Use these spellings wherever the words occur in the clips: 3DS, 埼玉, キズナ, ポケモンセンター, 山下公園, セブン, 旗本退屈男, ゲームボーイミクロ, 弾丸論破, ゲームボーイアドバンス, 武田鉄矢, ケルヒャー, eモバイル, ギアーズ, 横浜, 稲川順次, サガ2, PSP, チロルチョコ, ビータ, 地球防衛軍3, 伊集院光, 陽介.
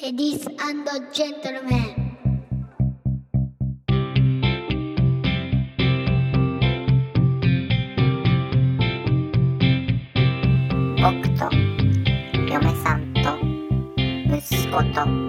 Ladies and gentlemen. 僕と嫁さんと息子とゲームと。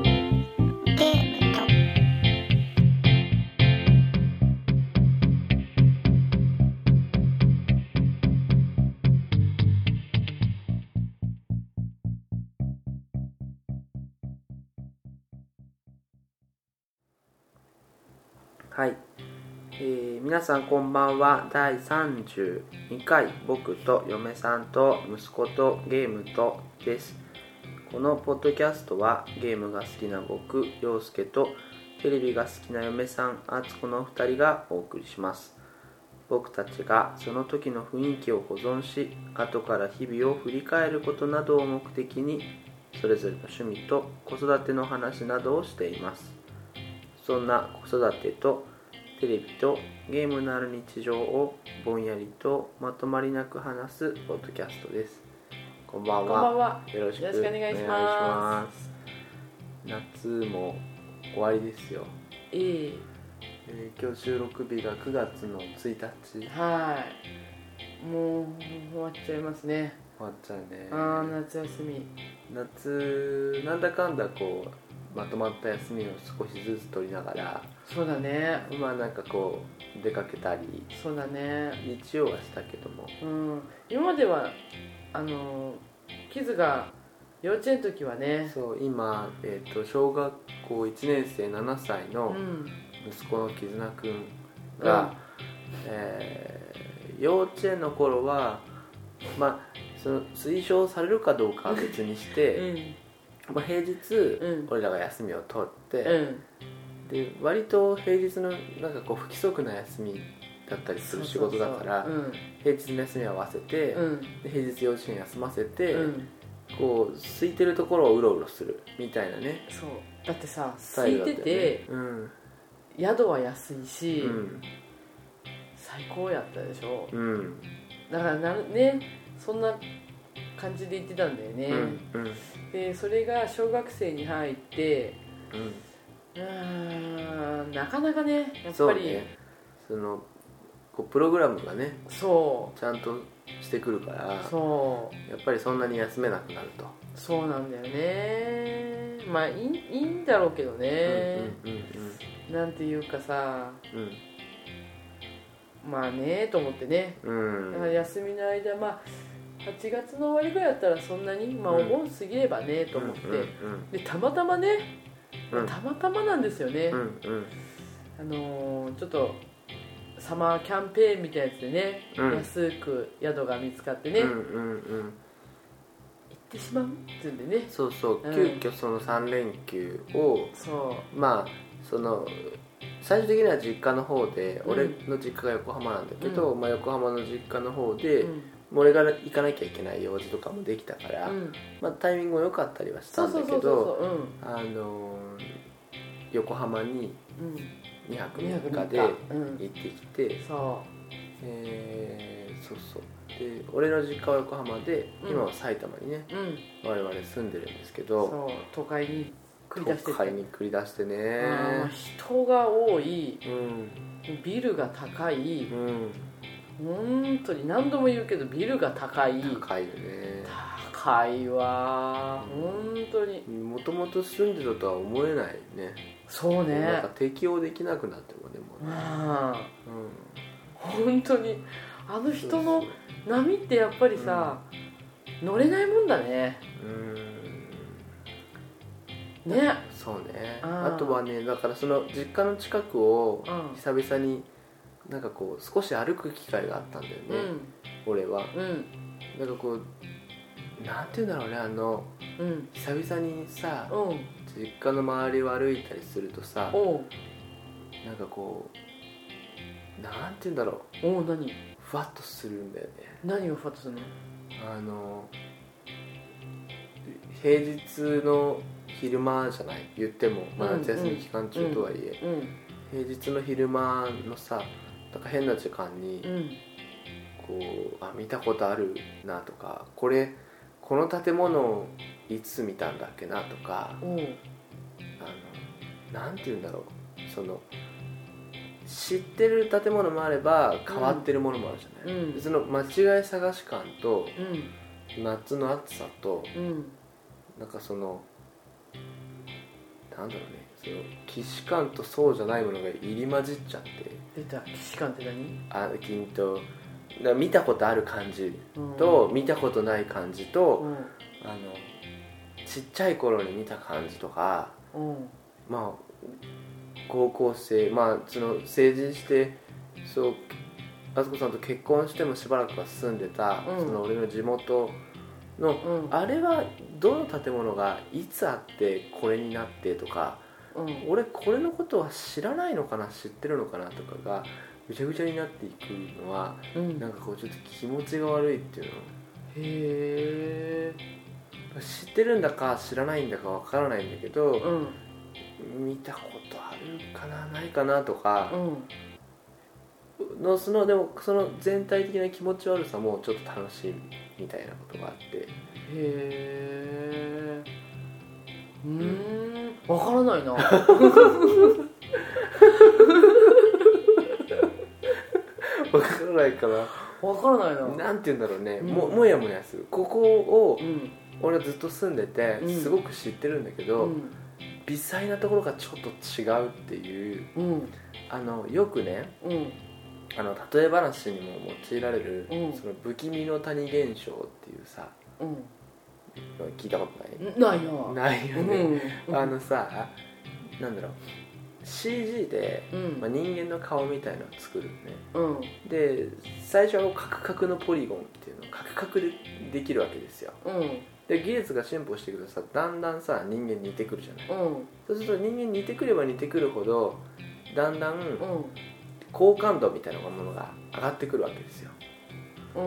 はい、皆さんこんばんは。第32回僕と嫁さんと息子とゲームとです。このポッドキャストはゲームが好きな僕陽介とテレビが好きな嫁さんあつこの2人がお送りします。僕たちがその時の雰囲気を保存し、後から日々を振り返ることなどを目的に、それぞれの趣味と子育ての話などをしています。そんな子育てとテレビとゲームのある日常をぼんやりとまとまりなく話すポッドキャストです。こんばんは。こんばんは。よろしくお願いします。夏も終わりですよ。今日収録日が9月の1日。はい、もう終わっちゃいますね。終わっちゃうね。夏休み。夏なんだかんだこうまとまった休みを少しずつ取りながら、そうだね、まあなんかこう出かけたり、そうだね、一応はしたけども、うん、今まではキズが幼稚園の時はね、そう今、小学校1年生7歳の息子のキズナくんが、幼稚園の頃はまあその推奨されるかどうかは別にして、まあ、平日、俺らが休みを取って、で割と平日のなんかこう不規則な休みだったりする仕事だから、平日の休みを合わせて、で平日幼稚園休ませて、こう空いてるところをうろうろするみたいなね。そうだってさ、空いてて、宿は安いし、最高やったでしょ、だからね、そんな感じで言ってたんだよね、でそれが小学生に入って、なかなかね、やっぱり、ね、そのこうプログラムがね、そうちゃんとしてくるから、そうやっぱりそんなに休めなくなると。そうなんだよね。まあいいんだろうけどね、なんていうかさ、まあねと思ってね、だから休みの間、まあ8月の終わりぐらいだったらそんなに、まあ、お盆過ぎればねと思って、でたまたまね、たまたまなんですよね、ちょっとサマーキャンペーンみたいなやつでね、安く宿が見つかってね、行ってしまうっていうんでね、そうそう、急遽その3連休を、まあその最終的には実家の方で、俺の実家が横浜なんだけど、まあ、横浜の実家の方で、俺が行かなきゃいけない用事とかもできたから、まあ、タイミングも良かったりはしたんだけど、横浜に2泊3日で行ってきて、そうそう、で俺の実家は横浜で、今は埼玉にね、我々住んでるんですけど、都会に繰り出してて、都会に繰り出してね、人が多い、ビルが高い、本当に何度も言うけどビルが高い。高いよね。高いわ本当に。もともと住んでたとは思えないね。そうね。なんか適応できなくなってもね、もうね。本当にあの人の波ってやっぱりさ、乗れないもんだね。ね。そうね。あとはね、だからその実家の近くを久々に。なんかこう少し歩く機会があったんだよね、俺は、なんかこうなんていうんだろうね、久々にさ、実家の周りを歩いたりするとさ、なんかこうなんていうんだろう、何ふわっとするんだよね。何をふわっとするの？平日の昼間じゃない、言っても、まあ、夏休み期間中とはいえ、平日の昼間のさ、なんか変な時間に、こう見たことあるなとか、この建物をいつ見たんだっけなとか、なんていうんだろう、その知ってる建物もあれば変わってるものもあるじゃない、うん、その間違い探し感と、うん、夏の暑さと、うん、なんかそのなんだろうね、その既視感とそうじゃないものが入り混じっちゃって出た。既視感って何？あ、均等だ、見たことある感じと、うん、見たことない感じと、うん、あのちっちゃい頃に見た感じとか、うん、まあ高校生、まあその成人してそうあずこさんと結婚してもしばらくは住んでた、うん、その俺の地元の、うん、あれはどの建物がいつあってこれになってとか、うん、俺これのことは知らないのかな知ってるのかなとかがぐちゃぐちゃになっていくのは、うん、なんかこうちょっと気持ちが悪いっていうの。へー。知ってるんだか知らないんだかわからないんだけど、うん、見たことあるかなないかなとか、うん、のそのでもその全体的な気持ち悪さもちょっと楽しいみたいなことがあって。へー。わからないな。わからないかな。わからないな。なんて言うんだろうね。うん、もやもやする。ここを俺はずっと住んでて、うん、すごく知ってるんだけど、うん、微細なところがちょっと違うっていう。うん、よくね、うん、例え話にも用いられる、うん、その不気味の谷現象っていうさ、うん、聞いたことない？ないよね。うん、さ、なんだろう。CG で、うんまあ、人間の顔みたいなのを作るね、うん、で最初はカクカクのポリゴンっていうのをカクカクでできるわけですよ、うん、で技術が進歩してくるとさだんだんさ人間似てくるじゃない、うん、そうすると人間似てくれば似てくるほどだんだん、うん、好感度みたいなものが上がってくるわけですよ、う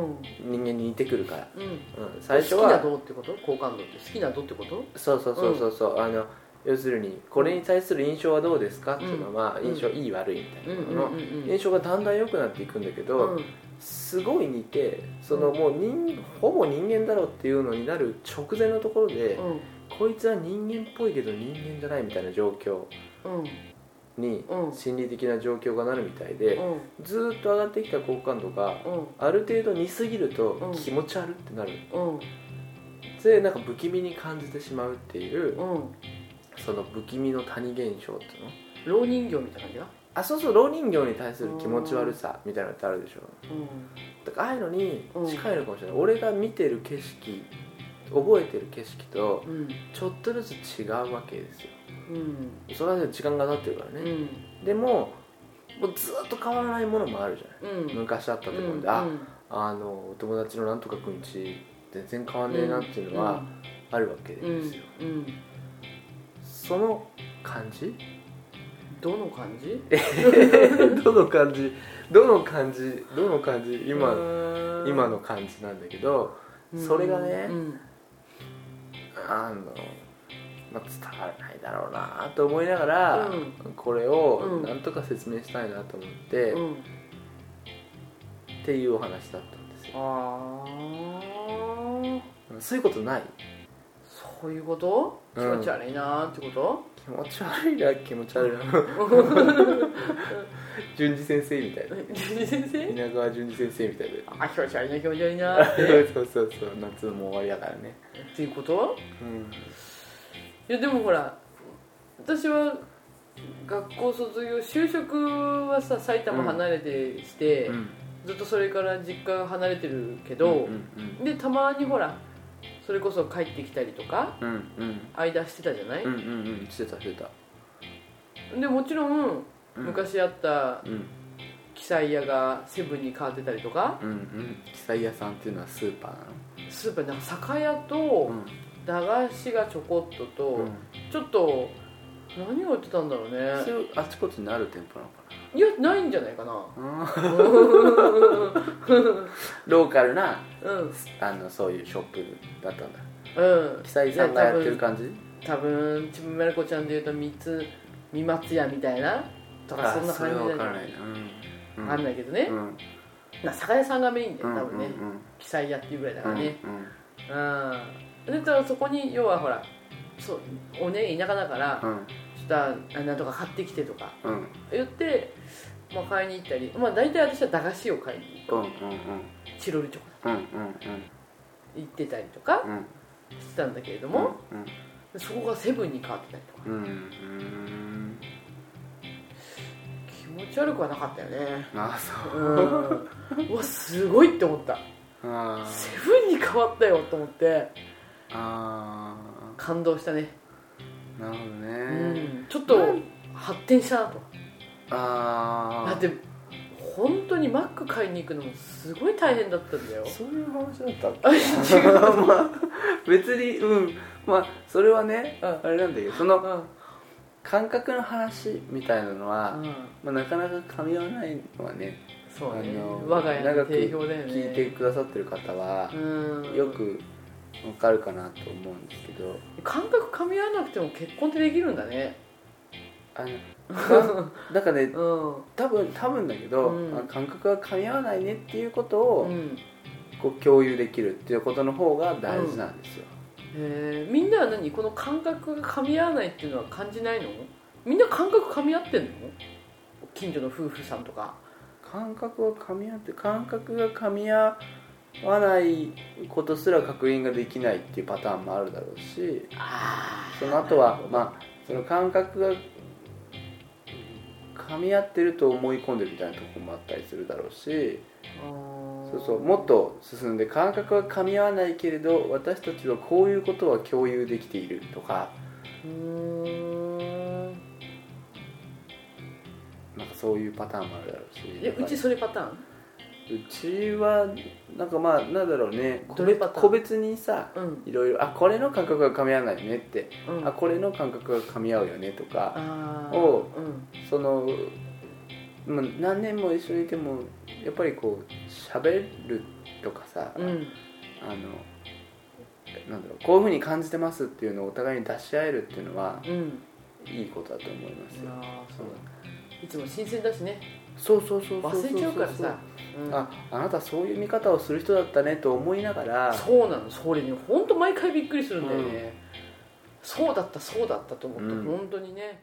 ん、人間に似てくるから、うんうん、最初は好きな度ってこと？好感度って好きな度ってこと？そうそうそうそうそう、うん、要するにこれに対する印象はどうですかっていうのは、うん、印象いい悪いみたいなのの印象がだんだん良くなっていくんだけど、うん、すごい似てそのもうほぼ人間だろうっていうのになる直前のところで、うん、こいつは人間っぽいけど人間じゃないみたいな状況に心理的な状況がなるみたいで、うん、ずっと上がってきた好感度がある程度似すぎると気持ち悪ってなる、うん、でなんか不気味に感じてしまうっていう、うんその不気味の谷現象っての老人形みたいな感じだ。あ、そうそう老人形に対する気持ち悪さみたいなのってあるでしょ、うん、だからああいうのに近いのかもしれない、うん、俺が見てる景色覚えてる景色とちょっとずつ違うわけですよ、うん、それは時間が経ってるからね、うん、でも、もうずっと変わらないものもあるじゃない、うん、昔あったと思うんで、うん、お友達のなんとかくんち全然変わんねえなっていうのはあるわけですよ、うんうんうんその感じ？どの感じ？どの感じ？今の感じなんだけど、それがね、うん、まあ、伝わらないだろうなと思いながら、うん、これをなんとか説明したいなと思って、うん、っていうお話だったんですよ。ああ、そういうことない？そういうこと？気持ち悪いなってこと、うん、気持ち悪いな順次先生みたいな順次先生稲川順次先生みたいな気持ち悪いなそう夏も終わりだからねっていうこと、うん、いやでもほら私は学校卒業就職はさ埼玉離れてして、うん、ずっとそれから実家離れてるけど、うんうんうん、でたまにほらそれこそ帰ってきたりとか、うんうん、間してたじゃない？うんうんうん、してたで、もちろん、うん、昔あった、うん、記載屋がセブンに変わってたりとか、うんうん、記載屋さんっていうのはスーパーなの？スーパーなんか酒屋と、うん、駄菓子がちょこっとと、うん、ちょっと何を売ってたんだろうね。あちこちにある店舗なのかな？いや、ないんじゃないかな、うん、ローカルな、うん、そういうショップだったんだ。うん、記載さんがやってる感じ？多分ちびまる子ちゃんでいうと三松屋みたいなとかそんな感じだよね。わかんないけどね、うん、酒屋さんがメインだよ、多分ね、うんうんうん、記載屋っていうぐらいだからね、うんうん、でそこに要はほらそうおね田舎だから、うんターなんとか買ってきてとか言って、うんまあ、買いに行ったり、まあ、大体私は駄菓子を買いに行く、うんうんうん、チロルチョコ、うんうんうん、行ってたりとかしてたんだけれども、うんうんうん、そこがセブンに変わってたりとか、うんうん、気持ち悪くはなかったよね。あそう、うわすごいって思った。あセブンに変わったよと思って、あ感動したね。なるほどね、うん、ちょっと発展したなと。あだって本当にマック買いに行くのもすごい大変だったんだよ。そういう話だった違う、まあ、別に、うん、まあそれはね、うん、あれなんだけど、その、うん、感覚の話みたいなのは、うんまあ、なかなか噛み合わないのはね。そうね、我が家の定評だよね。長く聞いてくださってる方は、うん、よく分かるかなと思うんですけど、感覚噛み合わなくても結婚ってできるんだね。あのなんかね、うん、多分だけど、うん、感覚が噛み合わないねっていうことを、うん、こう共有できるっていうことの方が大事なんですよ、うん、みんなは何この感覚が噛み合わないっていうのは感じないの？みんな感覚噛み合ってんの？近所の夫婦さんとか感覚が噛み合わないことすら確認ができないっていうパターンもあるだろうし、その後は、まあ、その感覚が噛み合ってると思い込んでるみたいなところもあったりするだろうし、そうそう、もっと進んで感覚は噛み合わないけれど私たちはこういうことは共有できているとか、なんかそういうパターンもあるだろうし。うちそれパターン？うちはなんかまあなんだろうね、個別にさ、うん、いろいろあこれの感覚が噛み合わないよねって、うん、あこれの感覚が噛み合うよねとかを、うん、その、まあ、何年も一緒にいてもやっぱりこう喋るとかさ、うん、なんだろう、こういうふうに感じてますっていうのをお互いに出し合えるっていうのは、うん、いいことだと思いますよ。そういつも新鮮だしね。そうそうそうそうそう忘れちゃうからさ、うん、あなたそういう見方をする人だったねと思いながら。そうなの、それに本当毎回びっくりするんだよね、うん、そうだったと思って、うん、本当にね。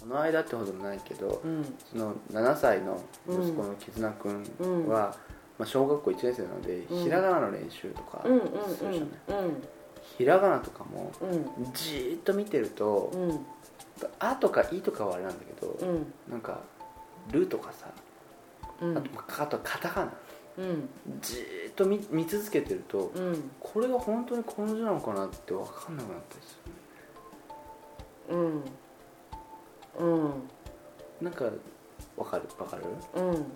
この間ってほどもないけど、うん、その7歳の息子の絆くんは、うんまあ、小学校1年生なので、うん、ひらがなの練習とかするじゃない、うんうんうんうん、ひらがなとかも、うん、じーっと見てると、うんあとかいとかはあれなんだけど、うん、なんかるとかさ、うん、あとカタカナ、うん、じーっと 見続けてると、うん、これが本当にこの字なのかなって分かんなくなったりする。うんうんなんか分かるうん、うん、だか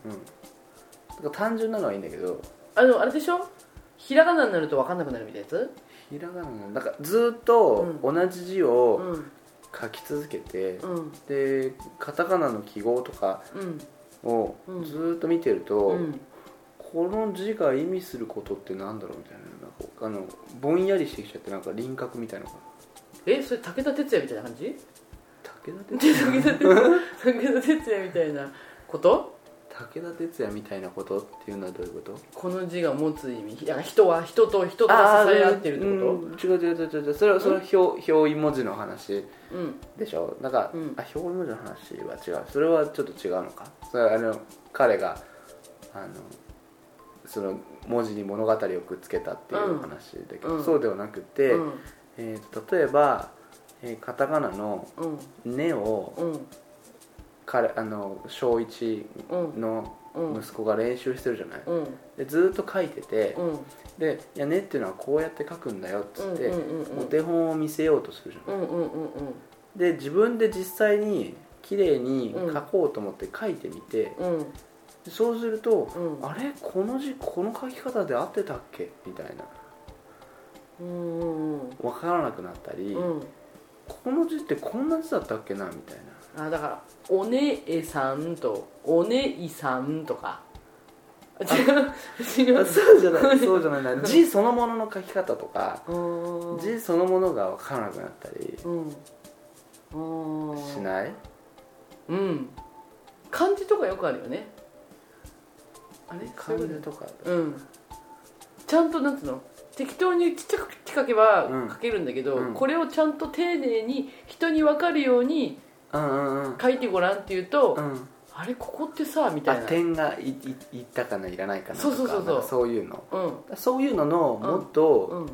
ら単純なのはいいんだけど、あれでしょ、ひらがなになると分かんなくなるみたいなやつ。ひらがななんだからずっと同じ字を、うんうん書き続けて、うん、でカタカナの記号とかをずっと見てると、うんうん、この字が意味することってなんだろうみたい なんかぼんやりしてきちゃってなんか輪郭みたいなのが。それ武田鉄矢みたいな感じ？武田鉄矢みたいなこと？武田鉄矢みたいなことっていうのはどういうこと？この字が持つ意味、人と支え合ってるってこと？違うそれは表意文字の話でしょ。なんか、うん、表意文字の話は違う。それはちょっと違うのか。それは彼がその文字に物語をくっつけたっていう話だけど、うん、そうではなくて、うん例えば、カタカナの根を、うんうん彼小1の息子が練習してるじゃない、うん、でずっと書いてて、うん、でいやねっていうのはこうやって書くんだよっつって、うんうんうん、お手本を見せようとするじゃない、うんうんうんうん、で自分で実際に綺麗に書こうと思って書いてみて、うん、でそうすると、うん、あれこの字この書き方で合ってたっけみたいな、うんうんうん、分からなくなったり、うん、この字ってこんな字だったっけなみたいな。だからお姉さんとお姉さんとか違うそうじゃない字そのものの書き方とか字そのものが分からなくなったり、うん、しない？うん漢字とかよくあるよね。あれ漢字とか、うん、ちゃんとなんつうの適当にちっちゃく書けば書けるんだけど、うん、これをちゃんと丁寧に人に分かるように書いてごらんって言うと、うん、あれここってさみたいな、あ、点が いったかないらないかなとか、そういうの、うん、そういうののもっと、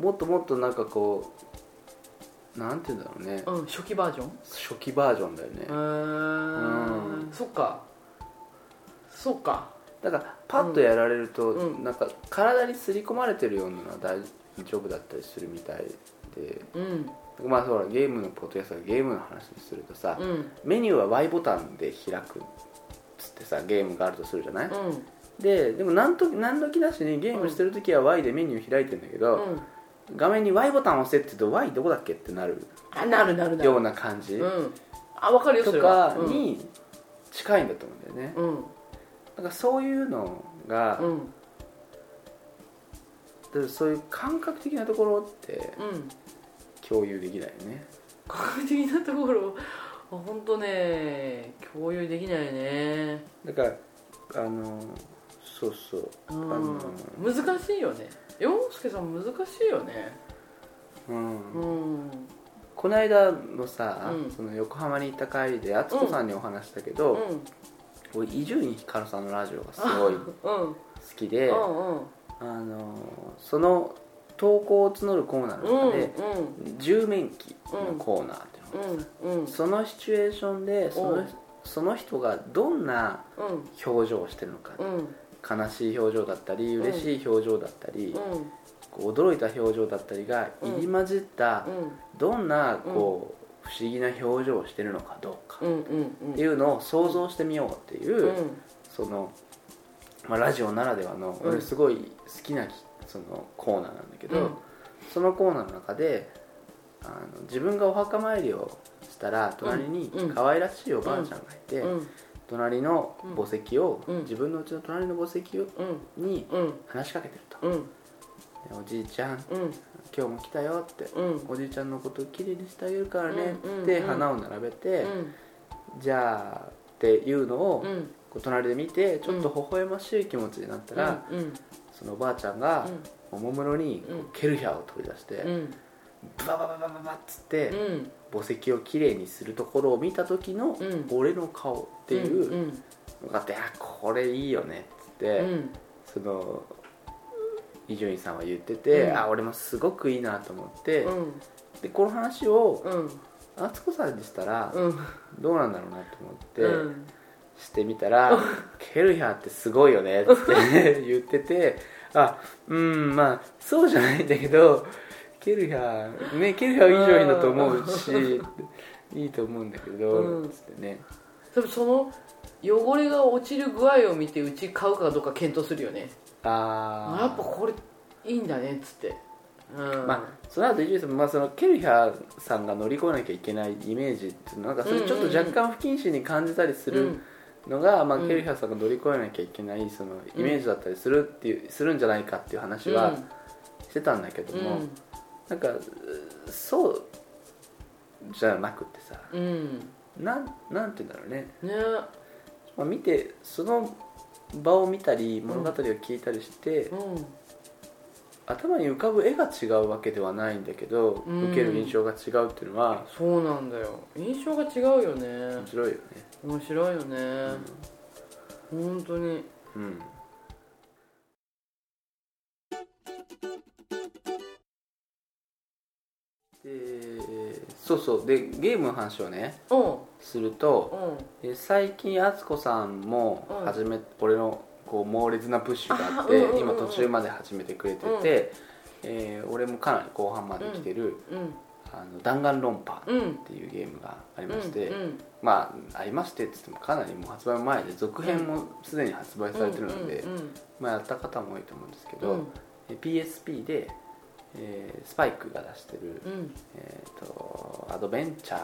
うん、もっともっとなんかこうなんていうんだろうね、うん、初期バージョン？初期バージョンだよね。うん、そっかそっか。だからパッとやられると、うん、なんか体にすり込まれてるようなのは大丈夫だったりするみたいで、うん、まあほらゲームのポッドキャストがゲームの話にするとさ、うん、メニューは Y ボタンで開くっつってさゲームがあるとするじゃない？うん、でも何時だしにゲームしてるときは Y でメニュー開いてるんだけど、うん、画面に Y ボタンを押せって言うと Y どこだっけってなるような感じ、うん、あ分かるよそれはとかに近いんだと思うんだよね、うん、だからそういうのが、うん、そういう感覚的なところって共有できないよね、うん、感覚的なところほんとね共有できないね。だからそうそう、うん、難しいよね洋介さん難しいよね、うんうん、この間のさ、うん、その横浜に行った帰りで敦子さんにお話したけど伊集院光さんのラジオがすごい好きで、うんうん、その投稿を募るコーナーの中で10面記のコーナーっていうのが、うんうん、そのシチュエーションでその人がどんな表情をしてるのか、うんうん、悲しい表情だったり嬉しい表情だったり、うん、驚いた表情だったりが入り混じった、うん、どんなこう、うん、不思議な表情をしてるのかどうかっていうのを想像してみようっていう、うん、その、まあ、ラジオならではの、うん、俺すごい好きなそのコーナーなんだけど、うん、そのコーナーの中で自分がお墓参りをしたら隣に可愛らしいおばあちゃんがいて、うんうんうん、隣の墓石を、うん、自分のうちの隣の墓石を、うん、に話しかけてると、うん、おじいちゃん、うん、今日も来たよって、うん、おじいちゃんのことをきれいにしてあげるからねって、うん、花を並べて、うん、じゃあっていうのを、うん、こう隣で見てちょっと微笑ましい気持ちになったら、うん、そのおばあちゃんが、うん、おもむろにケルヒャーを取り出して、うん、ババババババッつって、うん墓石をきれいにするところを見た時の俺の顔っていうのがあって、うんうん、あこれいいよねっつって、うん、その伊集院さんは言ってて、うん、あ俺もすごくいいなと思って、うん、でこの話を敦子さんにしたらどうなんだろうなと思って、うん、してみたら、うん、ケルヒャーってすごいよねっつって言っててあうんまあそうじゃないんだけどケルヒャー、ね、ケルヒャー以上にだと思うしいいと思うんだけど、うん、つってね多分その汚れが落ちる具合を見てうち買うかどうか検討するよね。ああやっぱこれいいんだねっつって、うん、まあその後伊集院さん、まあ、そのケルヒャーさんが乗り越えなきゃいけないイメージってなんかそれちょっと若干不謹慎に感じたりするのが、うんまあ、ケルヒャーさんが乗り越えなきゃいけないそのイメージだったりするんじゃないかっていう話はしてたんだけども、うんなんかそうじゃなくてさ、うん、なんて言うんだろうね、まあ、見てその場を見たり物語を聞いたりして、うん、頭に浮かぶ絵が違うわけではないんだけど、うん、受ける印象が違うっていうのはそうなんだよ印象が違うよね面白いよね面白いよね、うん、本当にうんそうそうでゲームの話をねすると、最近敦子さんも始め、うん、俺のこう猛烈なプッシュがあって、うん、今途中まで始めてくれてて、うん俺もかなり後半まで来てる、うん、弾丸論破っていうゲームがありまして、うんうん、まあありましてって言ってもかなりもう発売前で続編もすでに発売されてるので、うんうんうんまあ、やった方も多いと思うんですけど、うん、PSP でスパイクが出してる、うんアドベンチャー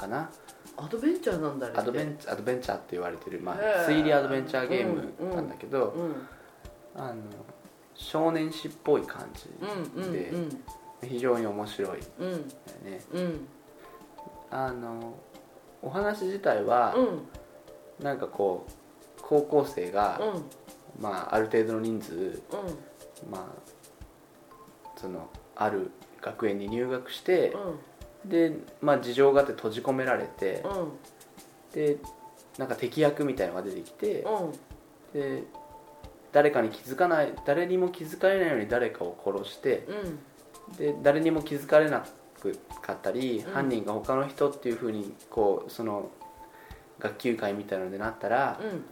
かなアドベンチャーなんだねアドベンチャーって言われてる、まあ、推理アドベンチャーゲームなんだけど、うんうん、少年誌っぽい感じで、うんうんうん、非常に面白い、うんねうん、お話自体は、うん、なんかこう高校生が、うんまあ、ある程度の人数、うんまあそのある学園に入学して、うん、で、まあ、事情があって閉じ込められて、うん、でなんか敵役みたいなのが出てきて、うん、で誰にも気づかれないように誰かを殺して、うん、で誰にも気づかれなかったり、うん、犯人が他の人っていう風にこうその学級会みたいなのでなったら、うん、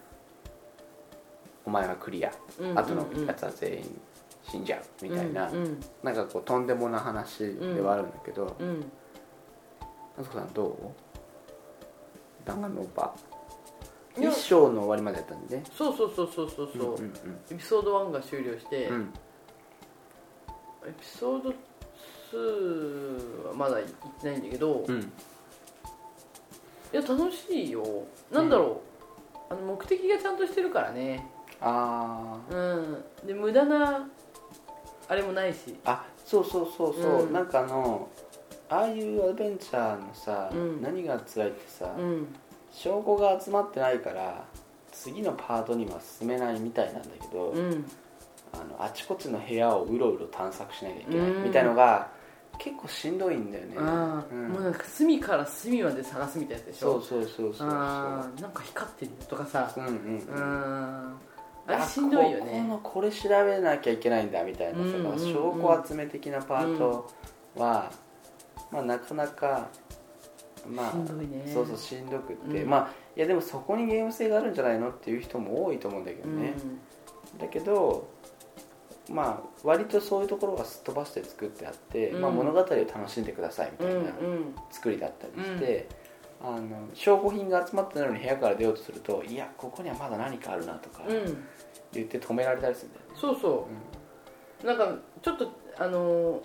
お前はクリア、うんうんうん、後のやつは全員死んじゃうみたいな、うんうん、なんかこうとんでもな話ではあるんだけど、あそこさんどう？長野場1章の終わりまでやったんでね。そう、うんうんうん、エピソード1が終了して、うん、エピソード2はまだ行ってないんだけど、うん、いや楽しいよ。なんだろう、うん、目的がちゃんとしてるからね。あうん、で無駄なあれもないし。あそう、うん、なんかああいうアドベンチャーのさ、うん、何が辛いってさ、うん、証拠が集まってないから次のパートには進めないみたいなんだけど、うん、あちこちの部屋をうろうろ探索しなきゃいけないみたいのが、うん、結構しんどいんだよね。あ、うん、もうなんか隅から隅まで探すみたいなやつでしょ。そう、あなんか光ってるとかさ、うんうんうん、あれしんどいよね。これ調べなきゃいけないんだみたいな、うんうんうん、証拠集め的なパートは、うんまあ、なかなか、まあ、しんどいね。そうしんどくって、うんまあ、いやでもそこにゲーム性があるんじゃないのっていう人も多いと思うんだけどね、うん、だけど、まあ、割とそういうところはすっ飛ばして作ってあって、うんまあ、物語を楽しんでくださいみたいな作りだったりして、うんうん証拠品が集まってないのに部屋から出ようとするといやここにはまだ何かあるなとか言って止められたりするんだよね、うん、そう、うん、なんかちょっとこ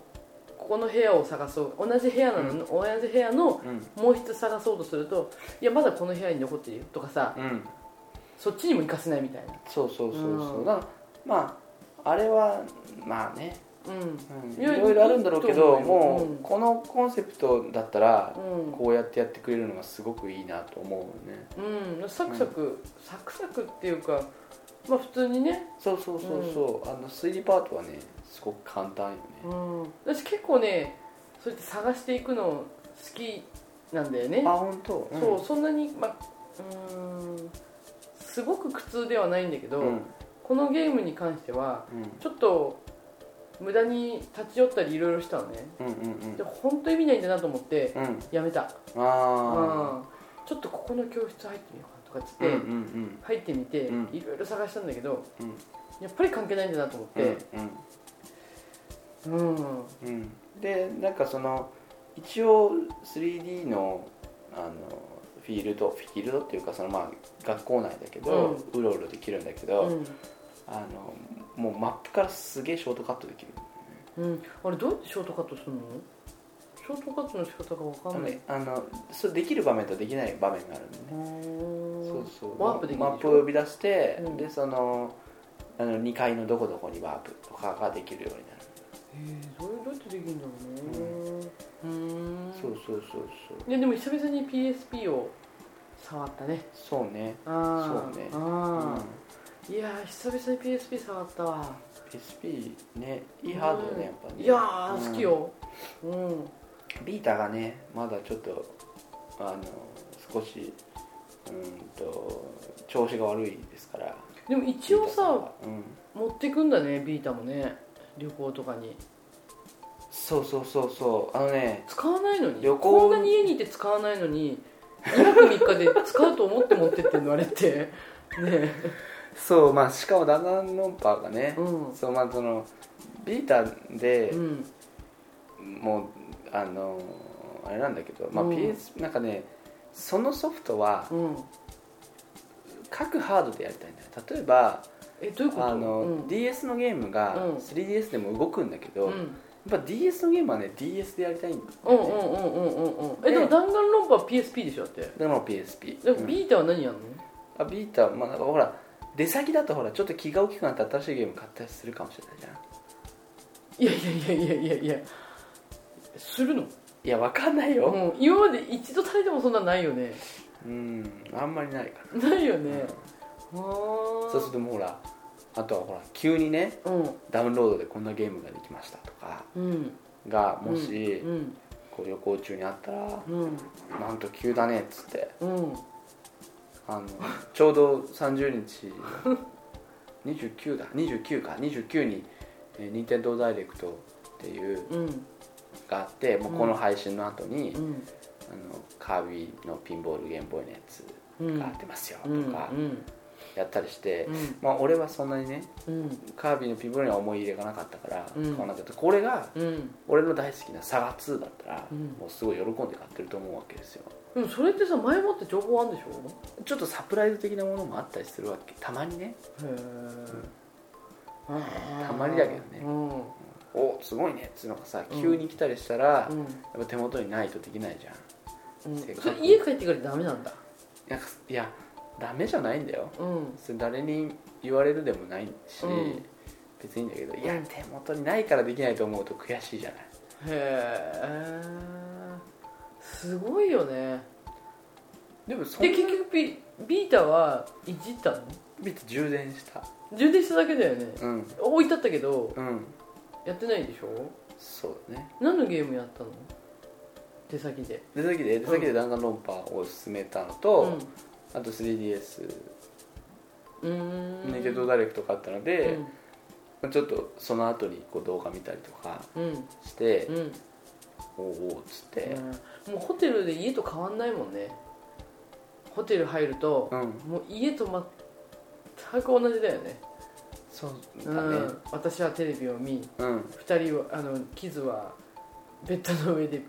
この部屋を探そう同じ部屋なの、うん、同じ部屋のもう一つ探そうとすると、うん、いやまだこの部屋に残ってるよとかさ、うん、そっちにも行かせないみたいな。そう、だからまああれはまあねうん、いろいろあるんだろうけどもうこのコンセプトだったらこうやってやってくれるのがすごくいいなと思うね、うん、サクサクっていうかまあ普通にねそう、うん、推理パートはねすごく簡単よね、うん、私結構ねそうやって探していくの好きなんだよね。あ、本当、うん、そうそんなに、ま、すごく苦痛ではないんだけど、うん、このゲームに関してはちょっと無駄に立ち寄ったりいろいろしたのね、うんうんうん、で本当に意味ないんだなと思ってやめた、うん、ちょっとここの教室入ってみようかとかつって入ってみていろいろ探したんだけど、うん、やっぱり関係ないんだなと思って、うんうんうんうん、でなんかその一応 3D の、フィールドっていうかそのまあ学校内だけど、うん、うろうろできるんだけど、うんもうマップからすげえショートカットできる、うん、あれどうやってショートカットするの？ショートカットの仕方が分かんない。それできる場面とできない場面があるのね。そうワープできるでしょ。マップを呼び出して、うん、でその2階のどこどこにワープとかができるようになる。それどうやってできるんだろうね、うん、そういやでも久々に PSP を触ったね。そうねああ、うんいやー久々に PSP 触ったわ。 PSP ねいいハードだねやっぱね。いやー、うん、好きよ、うん、ビータがねまだちょっと少し調子が悪いですから。でも一応さ、うん、持ってくんだねビータもね旅行とかに。そうね使わないのにこんなに家にいて使わないのに2泊3日で使うと思って持ってってんのあれってねそうまあ、しかも弾丸論破がね、うんそうまあ、そのビータで、うん、もうあれなんだけど、まあ PS うん、なんかねそのソフトは、うん、各ハードでやりたいんだよ。例えばどういうこと？うん、DS のゲームが 3DS でも動くんだけど、うん、やっぱ DS のゲームはね DS でやりたいんだよね。でも弾丸論破は PSP でしょって。でも PSP でもビータは何やるの？うん、ビータは、まあ、なんかほら出先だとほらちょっと気が大きくなって新しいゲーム買ったりするかもしれないじゃん。いやするの？いやわかんないよ、うん、今まで一度たりでもそんなないよね。うんあんまりないかな。ないよね、うん、そうするともうほらあとはほら急にね、うん、ダウンロードでこんなゲームができましたとかが、うん、もし、うんうん、こう旅行中にあったら、うん、なんと急だねっつって、うん、ちょうど30日29に Nintendo Direct っていう、うん、があってもうこの配信の後に、うん、カービィのピンボールゲームボーイのやつが出ますよとか、うんうん、やったりして、うんまあ、俺はそんなにね、うん、カービィのピンボールには思い入れがなかったから、うん、買わなかった。これが、うん、俺の大好きなサガ2だったら、うん、もうすごい喜んで買ってると思うわけですよ。でもそれってさ前もって情報あるんでしょ。ちょっとサプライズ的なものもあったりするわけ。たまにね。へえ、うん。たまにだけどね。うん、おすごいねっていうのがさ急に来たりしたら、うん、やっぱ手元にないとできないじゃん。うん、それ家帰ってからダメなんだ。いやダメじゃないんだよ、うん、それ誰に言われるでもないし、うん、別にいいんだけど、いや手元にないからできないと思うと悔しいじゃない。へーすごいよね。でもそんな結局ビータはいじったの。ビータ充電しただけだよね、うん、置いてあったけど、うん、やってないでしょ。そうだね。何のゲームやったの。手先で弾丸論破を進めたのと、うん、あと 3DS ネケットダイレクト買ったので、うん、ちょっとその後にこう動画見たりとかして、うん、おっつって、うん、もうホテルで家と変わんないもんね。ホテル入ると、うん、もう家と全く同じだよね。そうだね、うん、私はテレビを見、うん、2人はキズはベッドの上で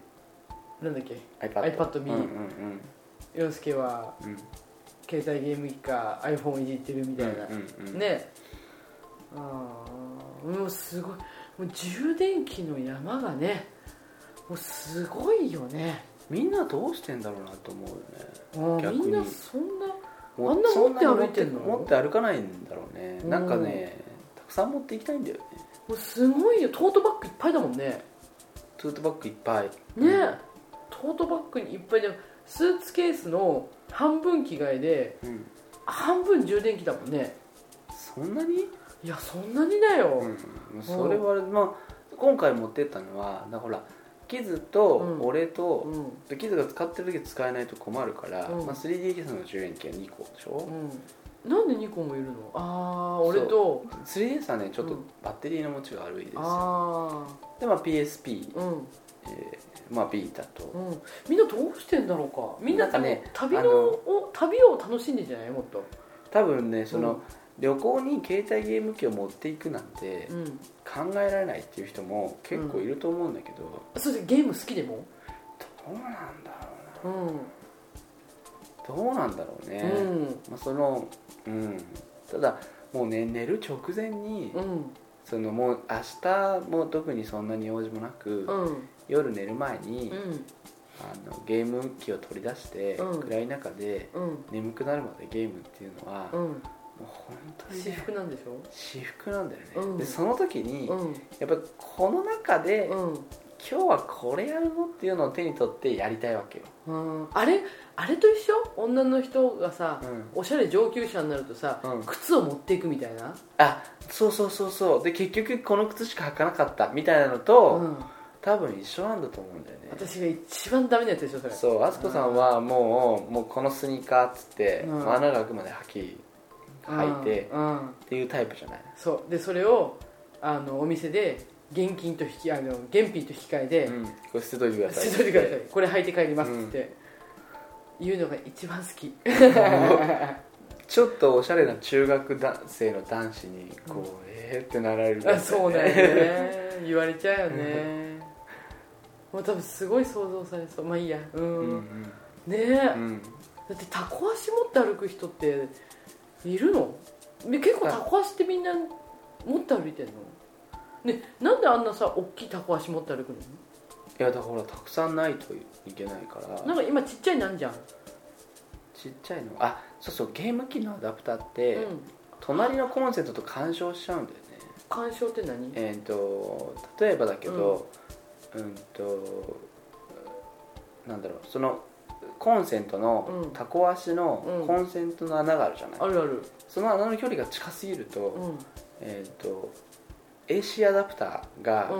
なんだっけ iPad 見、洋介は、うん、携帯ゲーム機か iPhone いじってるみたいな、うんうんうん、ね。あもうすごい、もう充電器の山がね、もうすごいよね。みんなどうしてんだろうなと思うよね。あみんなそんなあんな持って歩いてんの。持って歩かないんだろうね、うん、なんかねたくさん持っていきたいんだよね。もうすごいよ。トートバッグいっぱいだもんね。トートバッグいっぱいね、うんトートバッグにいっぱいでスーツケースの半分着替えで、うん、半分充電器だもんね。そんなに。いやそんなにだよ、うん、それは、まあ、今回持ってったのはだからキズと俺と、うん、キズが使ってる時使えないと困るから、うんまあ、3D ケースの充電器は2個でしょ、うん、なんで2個もいるの。あ俺と 3DS はねちょっとバッテリーの持ちが悪いですよ、うん、でまあ PSP、うんまあ、ビータと、うん、みんなどうしてんだろうか。みんなね旅を楽しんでんじゃない。もっと多分ねその、うん、旅行に携帯ゲーム機を持っていくなんて考えられないっていう人も結構いると思うんだけど、うん、それでゲーム好きでもどうなんだろうな、うん、どうなんだろうね、うんまあそのうん、ただもうね寝る直前に、うん、そのもう明日も特にそんなに用事もなく、うん夜寝る前に、うん、ゲーム機を取り出して、うん、暗い中で、うん、眠くなるまでゲームっていうのは、うん、もう本当に私服なんでしょ。私服なんだよね、うん、でその時に、うん、やっぱこの中で、うん、今日はこれやるぞっていうのを手に取ってやりたいわけよ、うん、あれと一緒。女の人がさ、うん、おしゃれ上級者になるとさ、うん、靴を持っていくみたいな。あそうそうそうそうで結局この靴しか履かなかったみたいなのと、うん多分一緒なんだと思うんだよね。私が一番ダメなやつでしょそれ。そうあすこさんはもうこのスニーカーっつって、うん、穴が開くまで履いて、うん、っていうタイプじゃない。そうでそれをお店で現品と引き換えで、うん、これ捨てといてください。捨てといてください。これ履いて帰りますって、うん、言うのが一番好き。ちょっとおしゃれな中学生の男子にこう、うん、ってなられる、ね。あそうだよね。言われちゃうよね。もう多分すごい想像されそう。まあいいや、うんうんうん、ねえ、うん、だってタコ足持って歩く人っているの。結構タコ足ってみんな持って歩いてんの、ね、なんであんなさ大きいタコ足持って歩くの。いやだからたくさんないといけないから。なんか今ちっちゃいなんじゃん。ちっちゃいのあそうそうゲーム機のアダプターって、うん、隣のコンセントと干渉しちゃうんだよね。干渉って何。例えばだけど、うんなんだろうそのコンセントのタコ足のコンセントの穴があるじゃない、うん、あるある。その穴の距離が近すぎると、うん、AC アダプターが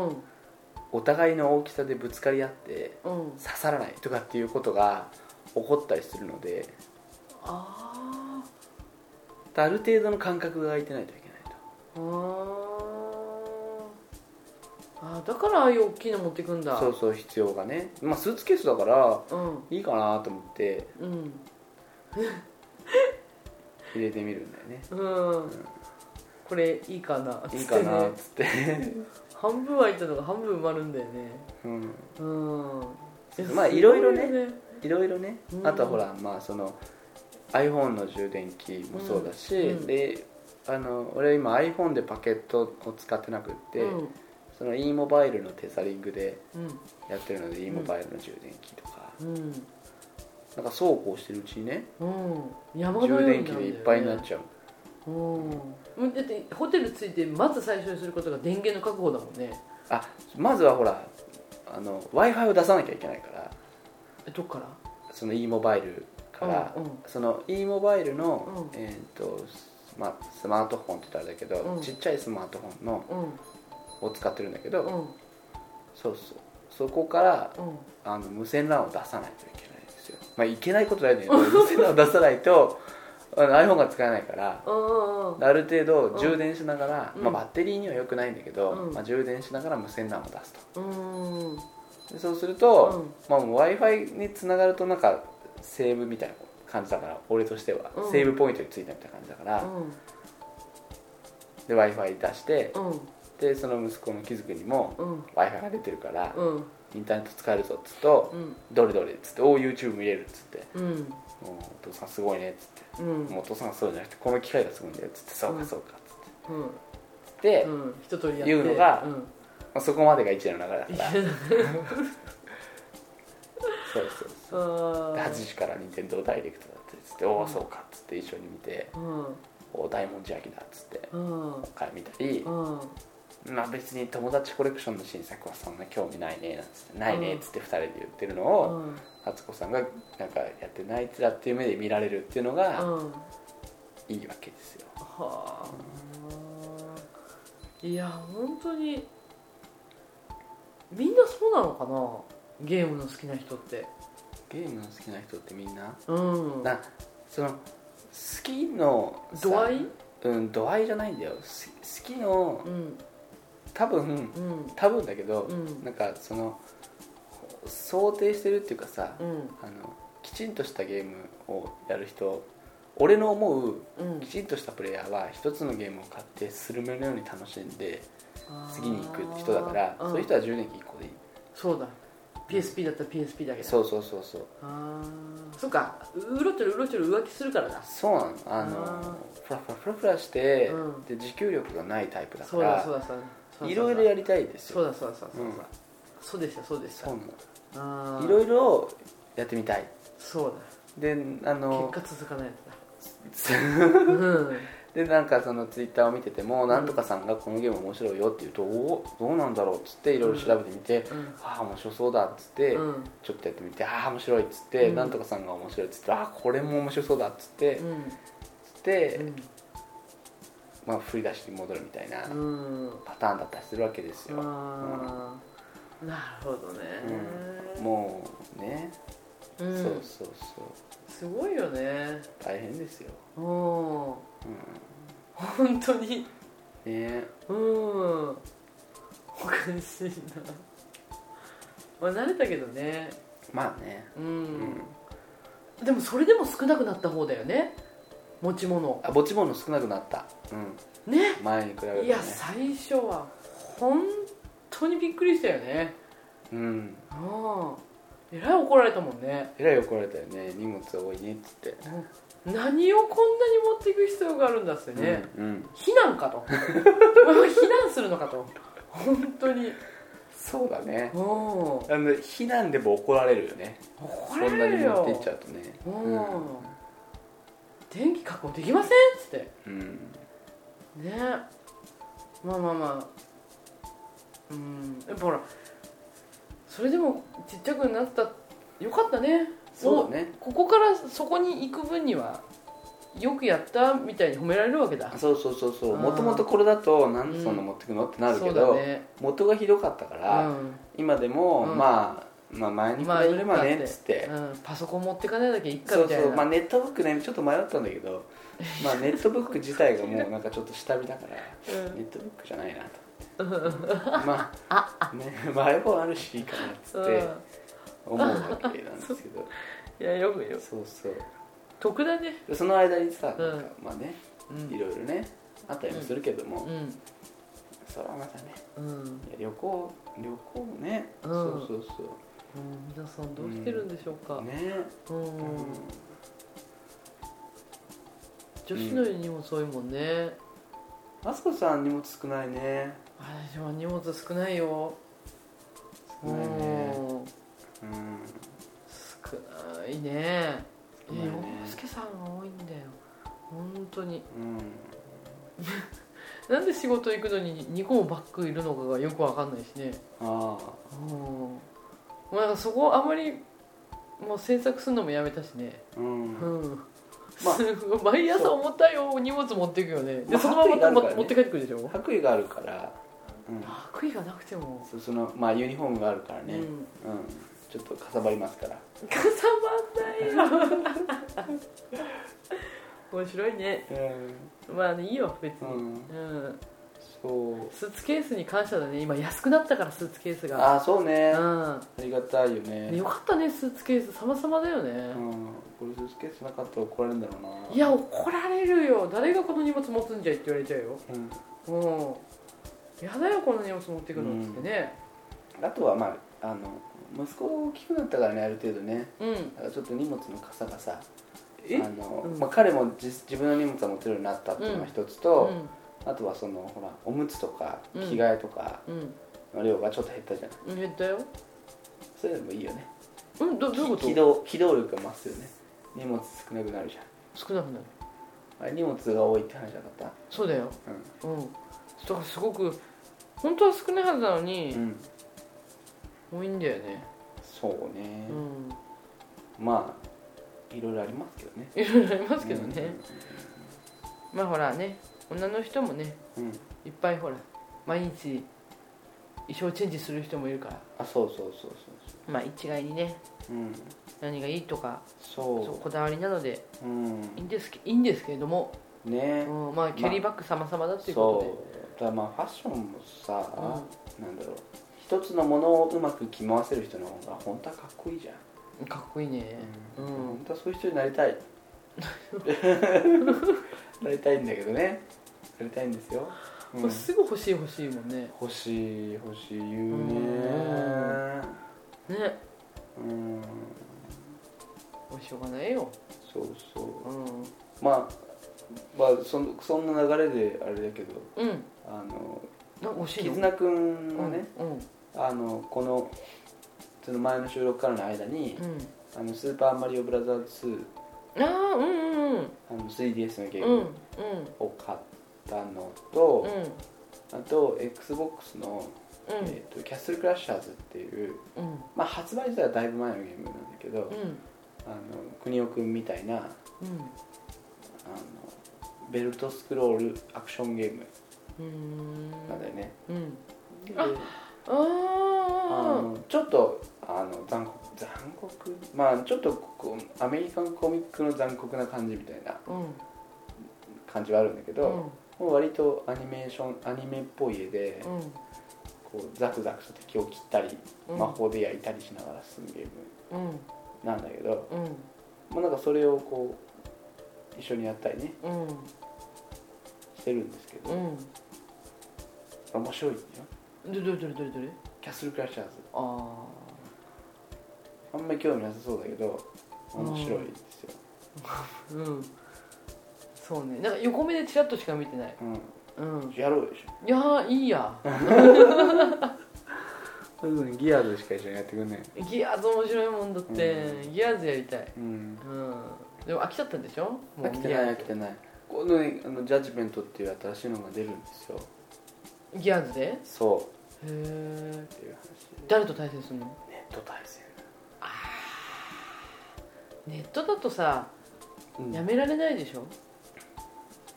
お互いの大きさでぶつかり合って刺さらないとかっていうことが起こったりするので、あある程度の間隔が空いてないといけないと。ああ、だからああいう大きいの持ってくんだ。そうそう、必要がね。まあスーツケースだからいいかなと思って、うん、入れてみるんだよね。うん、うん、これいいかなっつって、ね、いいかなっつって半分開いたのが半分埋まるんだよね。うん、うん、まあいろいろね、いろいろね、うん、あとはほら、まあその iPhone の充電器もそうだし、うん、で俺今 iPhone でパケットを使ってなくって、うん、その e モバイルのテザリングでやってるので、うん、e モバイルの充電器とか、うん、なんかそうこうしてるうちにね、うん、山のようになるんだよね、充電器でいっぱいになっちゃう。うん、だってホテル着いてまず最初にすることが電源の確保だもんね。あ、まずはほらWi-Fi を出さなきゃいけないから。どっから？その e モバイルから、うんうん、その e モバイルの、うん、まあ、スマートフォンって言ったらだけど、うん、ちっちゃいスマートフォンの、うん、を使ってるんだけど、うん、そうそう、そこから、うん、無線 LAN を出さないといけないんですよ。まあいけないことないんだけど無線 LAN を出さないとiPhone が使えないから、ある程度充電しながら、まあ、バッテリーには良くないんだけど、まあ、充電しながら無線 LAN を出すと。でそうすると、まあ、Wi-Fi につながるとなんかセーブみたいな感じだから、俺としてはセーブポイントについたみたいな感じだから、で Wi-Fi 出して、でその息子のキズ君にも Wi-Fi が出てるから、インターネット使えるぞっつうと、どれどれっつって、おー YouTube 見れるっつって、お父さんすごいねっつって、もうお父さんはそうじゃなくてこの機械がすごいんだよっつって、そうかそうかっつって、で、一通りやっていうのが、まあ、そこまでが一連の流れだからそうそうそう、8時から Nintendo Direct だったっつって、おーそうかっつって一緒に見て、お大文字焼きだっつって、から見たり、まあ、別に友達コレクションの新作はそんな興味ないねなんつって、ないねっつって2人で言ってるのを、初子さんがなんかやってないつらっていう目で見られるっていうのがいいわけですよ。はあ、いや本当にみんなそうなのかな、ゲームの好きな人って。ゲームの好きな人ってみんな、うん、その好きの度合い、うん、度合いじゃないんだよ、好きの、うん多分だけど、なんかその想定してるっていうかさ、きちんとしたゲームをやる人、俺の思うきちんとしたプレイヤーは一つのゲームを買ってスルメのように楽しんで次に行く人だから、そういう人は10年期1個でいい。そうだ、 PSP だったら PSP だけだ。そうそうそうそう。ああ、そうか、うろちょろうろちょろ浮気するからだ。そうなの、フラフラして、で持久力がないタイプだから、そうだそうだ、いろいろやりたいですよ。そうでしたそうでした。いろいろやってみたい。そうだ、で結果続かないやつだでなんかそのツイッターを見てても、なんとかさんがこのゲーム面白いよって言うと、どうなんだろうっつっていろいろ調べてみて、ああ面白そうだっつって、ちょっとやってみて、ああ面白いっつって、なんとかさんが面白いっつって、ああこれも面白そうだっつって、まあ、振り出しに戻るみたいなパターンだったりするわけですよ。あ、なるほどね、もうね、そうそうそう、すごいよね、大変ですよ、本当にね、おかしいな、まあ、慣れたけどね、まあね、でもそれでも少なくなった方だよね、持ち物。あ、持ち物少なくなった、ね、前に比べるとね。いや最初は本当にびっくりしたよね。えらい怒られたもんね。えらい怒られたよね、荷物多いねっつって、何をこんなに持っていく必要があるんだってね、避難かと避難するのかと、本当にそうだね。避難でも怒られるよね、怒られるよ、そんなに持っていっちゃうとね、電気確保できませんっつって、ね、まあまあまあ、やっぱほらそれでもちっちゃくなった、よかったね、そうだね、ここからそこに行く分にはよくやったみたいに褒められるわけだ。そうそうそうそう、もともとこれだとなんでそんな持ってくの、うん、ってなるけど、ね、元がひどかったから、うん、今でも、うん、まあ前に比べればねっつって、うん、パソコン持ってかないだけいっかみたいな。そうそう、まあ、ネットブックねちょっと迷ったんだけどまあネットブック自体がもうなんかちょっと下火だから、うん、ネットブックじゃないなと思ってまあねまああれもあるしいいかなっつって思うわけなんですけどいやよくよ、そうそう得だね。その間にさ、なんか、うん、まあね、いろいろねあったりもするけども、うんうん、それはまたね、うん、旅行もね、うん、そうそうそう、うん、皆さんどうしてるんでしょうか、うん、ね、うんうん、女子の荷物多いもんね。マスコさん荷物少ないね。私は荷物少ないよ。少ないね、うん、少ないね。洋介さんが多いんだよ本当に、うん、なんで仕事行くのに2個もバッグいるのかがよく分かんないしね。ああ、うん、もうなんかそこあまりもう詮索するのもやめたしね、うんうん、まあ、毎朝重たいよ荷物持っていくよね。で、まあ、そのまま、ね、持って帰ってくるでしょ。白衣があるから、うん、白衣がなくてもその、まあ、ユニフォームがあるからね、うんうん、ちょっとかさばりますから。かさばんないよ面白いね、まあね、いいよ別に、うんうん、そうスーツケースに感謝だね。今安くなったからスーツケースが。あ、そうね、うん、ありがたいよね。よかったねスーツケース様々だよね、うん、これスーツケースなかったら怒られるんだろうな。いや怒られるよ。誰がこの荷物持つんじゃいって言われちゃうよ、うんうん、やだよこの荷物持ってくるのってね、うん、あとはまあ息子が大きくなったからねある程度ね、うん、だからちょっと荷物のカサがさ、うん、まあ、彼も自分の荷物は持てるようになったっていうのが一つと、うん、あとはそのほらおむつとか着替えとかの量がちょっと減ったじゃない、うんうん、減ったよ。それでもいいよね、うん、どういうこと？機動力が増すよね。荷物少なくなるじゃん。少なくなる。あれ荷物が多いって話じゃなかった？そうだよ、うんうん、だからすごく本当は少ないはずなのに、うん、多いんだよね。そうね、うん、まあいろいろありますけどね。いろいろありますけどね、うん、まあほらね女の人もね、うん、いっぱいほら毎日衣装チェンジする人もいるから。あ、そうまあ一概にね、うん、何がいいとかそうこだわりなので、うん、いいんですけれどもね、うん、まあキャリーバッグ様々だっていうことで、まあ、そうだまあファッションもさ、うん、なんだろう一つのものをうまく着回せる人の方が本当はかっこいいじゃん。かっこいいね、うん、うん、本当はそういう人になりたいなりたいんだけどね。なりたいんですよ、うん、すぐ欲しいもんね。欲しい言うね、うん、ね、うん、しょうがないよ。そうそう、うん、まあ そんな流れであれだけど、うん、絆くんはね、うんうん、このその前の収録からの間に、うん、スーパーマリオブラザーズ2、あ、うんうん、3DS のゲームを買ったのと、うんうん、あと Xbox の、うん、キャッスルクラッシャーズっていう、うん、まあ、発売自体はだいぶ前のゲームなんだけど、うん、くにおくんみたいな、うん、ベルトスクロールアクションゲームなんだよね、うん、ちょっと残酷、まあちょっとこうアメリカンコミックの残酷な感じみたいな感じはあるんだけど、うん、もう割とアニメっぽい絵で、うん、こうザクザクと敵を切ったり、うん、魔法で焼いたりしながら進むゲームなんだけど、うん、まあ、なんかそれをこう一緒にやったりね、うん、してるんですけど、うん、面白いんだよ。どれキャッスルクラッシャーズ。あんまり興味なさそうだけど面白いですようん、そうね、なんか横目でチラッとしか見てない、うんうん、やろうでしょ。いやいいやギアーズしか一緒にやってくんない。ギアーズ面白いもんだって、うん、ギアーズやりたい、うんうん、でも飽きちゃったんでしょ。もう飽きてないこのジャッジメントっていう新しいのが出るんですよ。ギアーズで。そう。へえ。誰と対戦するの？ネット対戦。ああ。ネットだとさ、うん、やめられないでしょ、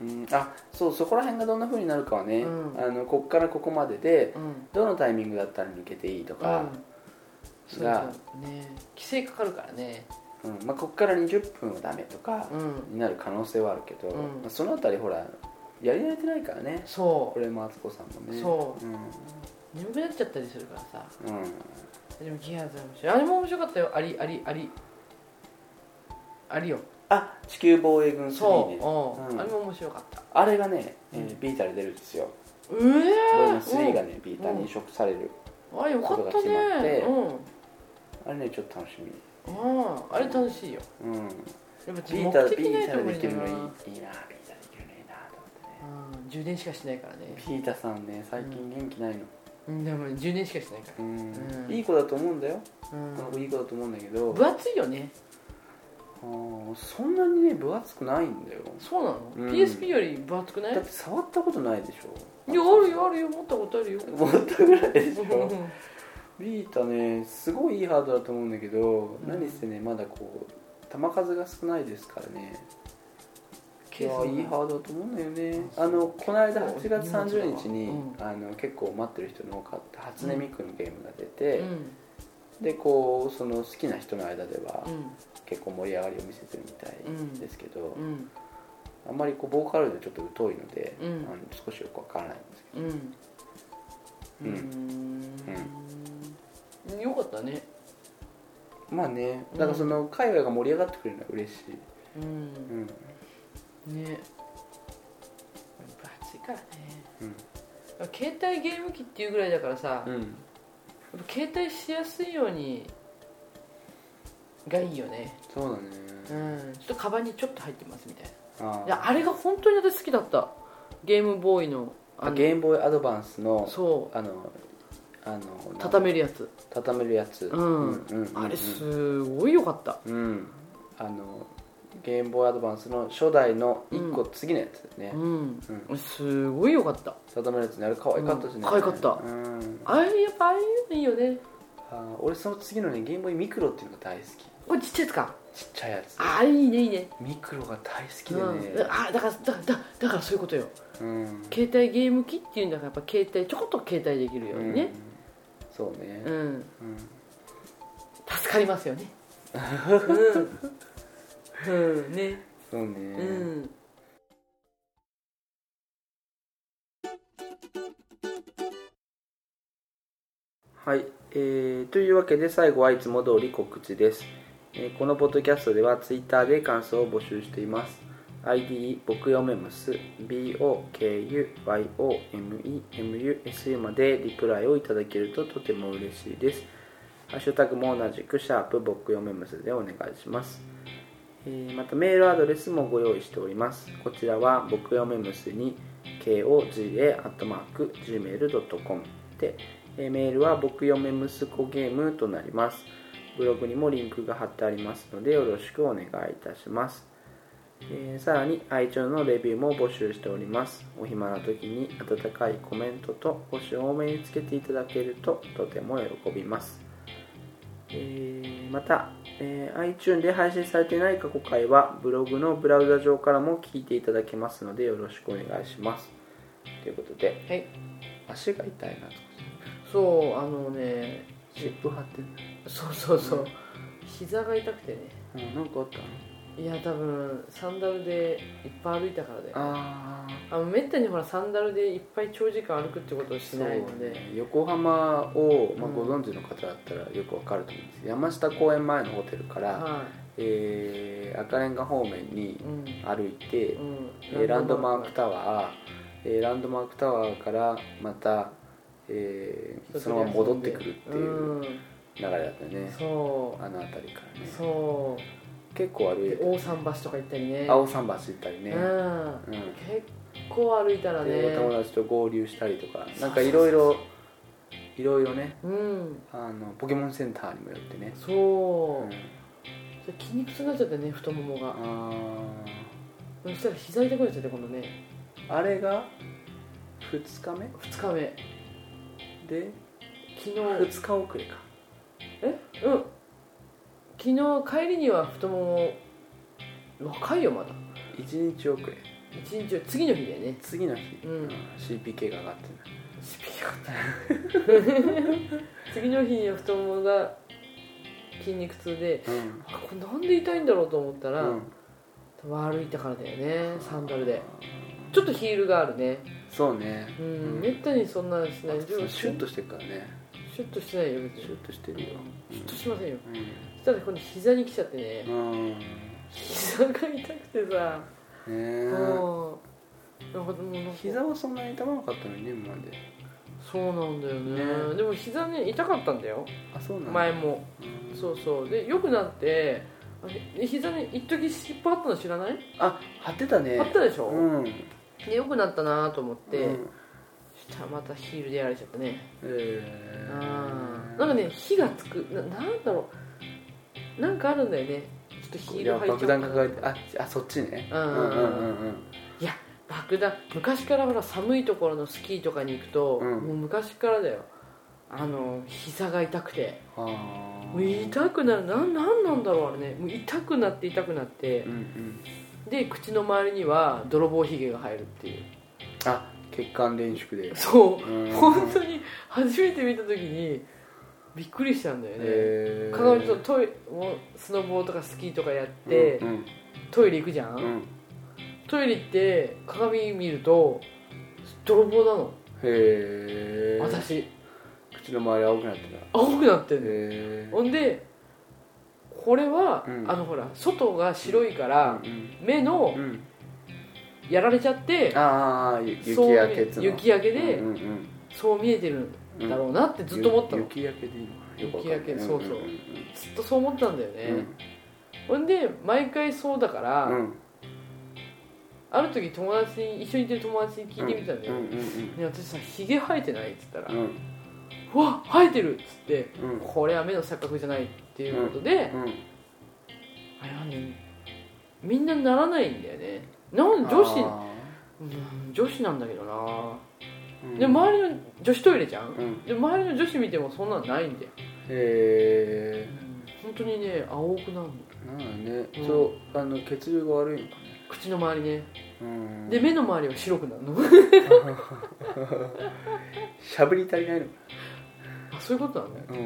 うん、あ、そう、そこら辺がどんな風になるかはね、うん、こっからここまでで、うん、どのタイミングだったら抜けていいとか、うん、がそうそう、ね、規制かかるからね、うん、まあ、こっから20分はダメとかになる可能性はあるけど、うん、まあ、そのあたりほらやり慣れてないからね、そうこれも敦子さんもね、そう、うん、眠くなっちゃったりするからさ、うん、でもギアーズは面白い、あれも面白かったよ、ありよ、あ、地球防衛軍3ね、そう、うん、あれも面白かった、あれがね、ビータで出るんですよ、3がね、ビータに移植されることが決まって、うん、あれね、ちょっと楽しみ、あれ楽しいよ、うん、やっぱビータでできるのいいな、充電しかしないからね。ピータさんね、最近元気ないの。うん、でも充電しかしないから。うん、いい子だと思うんだよ。うん、いい子だと思うんだけど。分厚いよね。ああ、そんなにね分厚くないんだよ。そうなの？うん、PSP より分厚くない？だって触ったことないでしょ。いや、あるよあるよ、持ったことあるよ。持ったぐらいでしょ。ビータね、すごいいいハードだと思うんだけど、うん、何せねまだこう弾数が少ないですからね。いいハードだと思うんだよね。この間8月30日に、うん、結構待ってる人の多かった初音ミクのゲームが出て、うん、でこうその好きな人の間では、うん、結構盛り上がりを見せてるみたいですけど、うん、あんまりこうボーカルでちょっと疎いので、うん、少しよくわからないんですけど、うんうんうん、よかったね。まあね、だからその界隈が盛り上がってくれるのは嬉しい、うんうん、ね、分厚いからね、うん、携帯ゲーム機っていうぐらいだからさ、うん、携帯しやすいようにがいいよね。そうだね、うん、ちょっとカバンにちょっと入ってますみたいな。 あれが本当に私好きだった。ゲームボーイの、ゲームボーイアドバンスの、そう畳めるやつ、うんうんうんうん、あれすごい良かった、うん、ゲームボーイアドバンスの初代の1個次のやつですね、うんうん、すごい良かった。畳のやつね、あれ可愛かったしね、可愛かった、うん、あれやっぱああいうのいいよね。あ、俺その次のねゲームボーイミクロっていうのが大好き。これちっちゃいやつか。ちっちゃいやつ、あれいいねいいね。ミクロが大好きでね、うん、だからそういうことよ、うん、携帯ゲーム機っていうんだから、やっぱ携帯ちょこっと携帯できるようにね、うん、そうね、うん、うん、助かりますよねうんうんね、そうね、うん、はい、というわけで最後はいつも通り告知です、このポッドキャストではツイッターで感想を募集しています。 ID 僕よめむす BOKUYOMEMUSU までリプライをいただけるととても嬉しいです。ハッシュタグも同じくシャープ僕よめむすでお願いします。またメールアドレスもご用意しております。こちらは僕よめむすに koga@gmail.com で、メールは僕よめむすこゲームとなります。ブログにもリンクが貼ってありますのでよろしくお願いいたします。さらに iTunes のレビューも募集しております。お暇な時に温かいコメントと星を多めにつけていただけるととても喜びます。また、iTunes で配信されていない過去回はブログのブラウザ上からも聞いていただけますのでよろしくお願いしますということで、はい、足が痛いな。そう、湿布貼ってる。そう、うん、膝が痛くてね、うん、なんかあったの？いや、多分サンダルでいっぱい歩いたからだよ、ね、めったにほらサンダルでいっぱい長時間歩くってことをしないので、ね、横浜を、まあ、ご存知の方だったらよくわかると思うんです、うん、山下公園前のホテルから、はい、赤レンガ方面に歩いて、うんうん、ランドマークタワー、ランドマークタワーからまた、そのまま戻ってくるっていう流れだったね、うん、そう、あの辺りからね、そう結構歩いて、大桟橋とか行ったりね、青桟橋行ったりね、うんうん、結構歩いたらね、お友達と合流したりとか、なんかいろいろね、うん、ポケモンセンターにも寄ってね、そう、うん、それ筋肉痛になっちゃってね、太ももが、あ、そしたら膝痛くなっちゃって、今度ね、あれが2日目、2日目で、昨日2日遅れか、え、うん、昨昨日帰りには太もも若いよまだ1日遅れ1日次の日だよね次の日、うん、CPK が上がってないCPK が上がってない次の日には太ももが筋肉痛で、うん、これなんで痛いんだろうと思ったら、うん、多分歩いたからだよねサンダルでちょっとヒールがあるねそうね、うんうん、めったにそんなしないでもシュッとしてるからねシュッとしてないよ別にシュッとしてるよシュッとしませんよ、うん、そしたら今度膝に来ちゃってね、うん、膝が痛くてさもうなんか膝はそんなに痛まなかったのにね今までそうなんだよ ねでも膝ね痛かったんだよあそうなんだ前も、うん、そうそうで良くなって膝に一時尻尾あったの知らないあ張ってたね張ったでしょ、うん、で良くなったなと思って、うん、そしたらまたヒールでやられちゃったねあなんかね火がつく なんだろうなんかあるんだよねちょっとヒール入っちゃう爆弾抱えてあそっちねうんうんうんうんいや爆弾昔からほら寒いところのスキーとかに行くと、うん、もう昔からだよ膝が痛くてもう痛くなるなんなんだろうあれねもう痛くなって痛くなって、うんうん、で口の周りには泥棒ひげが入るっていうあ血管連縮でそう、うん、本当に初めて見た時にびっくりしたんだよねかがみとトイレスノボーとかスキーとかやって、うんうん、トイレ行くじゃん、うん、トイレ行って鏡見ると泥棒なのへえ私口の周り青くなってた青くなってるほんでこれは、うん、ほら外が白いから、うん、目の、うん、やられちゃってああ雪焼けで、うんうん、そう見えてるんだろうなってずっと思ったの、うん、雪焼けでいいのか雪焼けそうそう、うんうんうん、ずっとそう思ったんだよね、うん、ほんで毎回そうだから、うん、ある時友達に一緒にいてる友達に聞いてみたんだよ、うんうんうんうん、ね私さひげ生えてないって言ったら、うんうわ生えてるっつって、うん、これは目の錯覚じゃないっていうことで、うんうん、あれはねみんなならないんだよねなんで女子、うん、女子なんだけどな、うん、で周りの女子トイレじゃん、うん、で周りの女子見てもそんなのないんだよへえ、うん、本当にね青くなるなんだね、うん、そう血流が悪いのかね口の周りねうんで目の周りは白くなるのしゃぶり足りないのあそういうことなんだよ、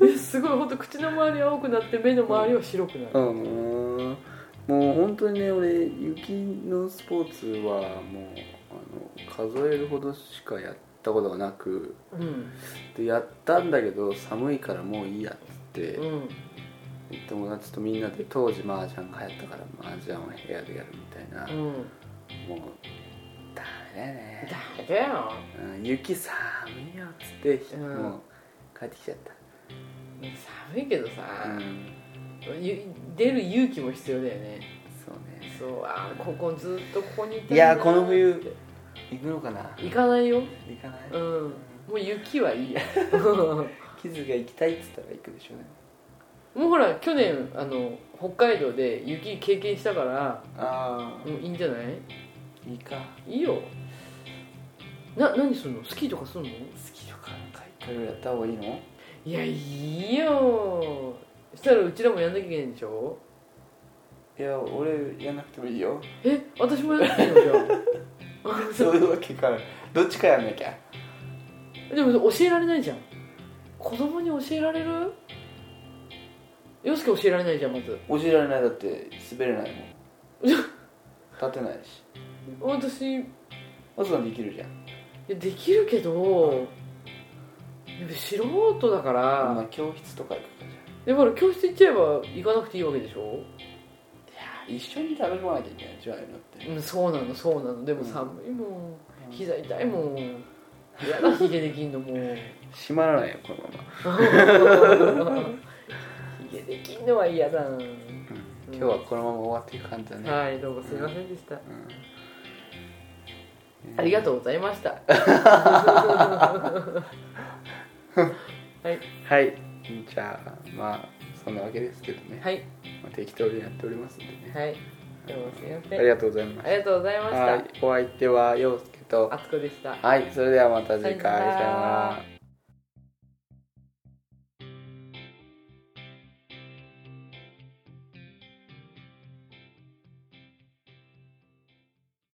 うん、すごい本当口の周りは青くなって目の周りは白くなる、うんうん、もう本当にね俺雪のスポーツはもう数えるほどしかやったことがなく、うん、でやったんだけど寒いからもういいやって、うん、友達とみんなで当時麻雀が流行ったから麻雀を部屋でやるみたいな、うん、もうダメだねダメだよ、うん、雪寒いよっつって、うん、もう帰ってきちゃった寒いけどさ、うん、出る勇気も必要だよねそうねそうあここずっとここにいたいやこの冬行くのかな行かないよ行かない、うん、もう雪はいいやキズが行きたいっつったら行くでしょうねもうほら去年北海道で雪経験したからあもういいんじゃないいいかいいよ何するのスキーとかするのスキーとかいろいろやった方がいいのいやいいよしたらうちらもやんなきゃいけないんでしょいや俺やんなくてもいいよえ私もやんなきゃいけないのじゃんそういうわけかどっちかやんなきゃでも教えられないじゃん子供に教えられる陽介教えられないじゃんまず教えられないだって滑れないもん立てないし私マツさんできるじゃんいやできるけど素人だから、まあ、教室とか行くからじゃんでもほら教室行っちゃえば行かなくていいわけでしょいや一緒に食べ込まなきゃいけないんじゃないのって、うん、そうなのでも寒いもん、うん、膝痛いもん嫌なヒゲできんのもう閉まらないよこのままヒゲできんのは嫌だな、うん、今日はこのまま終わっていく感じだね、うん、はいどうもすいませんでした、うんうんありがとうございましたはい、はい、じゃあまあそんなわけですけどね、はいまあ、適当にやっておりますんでねはいどうもすいませんありがとうございましたありがとうございましたはいお相手は陽介とあつこでしたはいそれではまた次回さよなら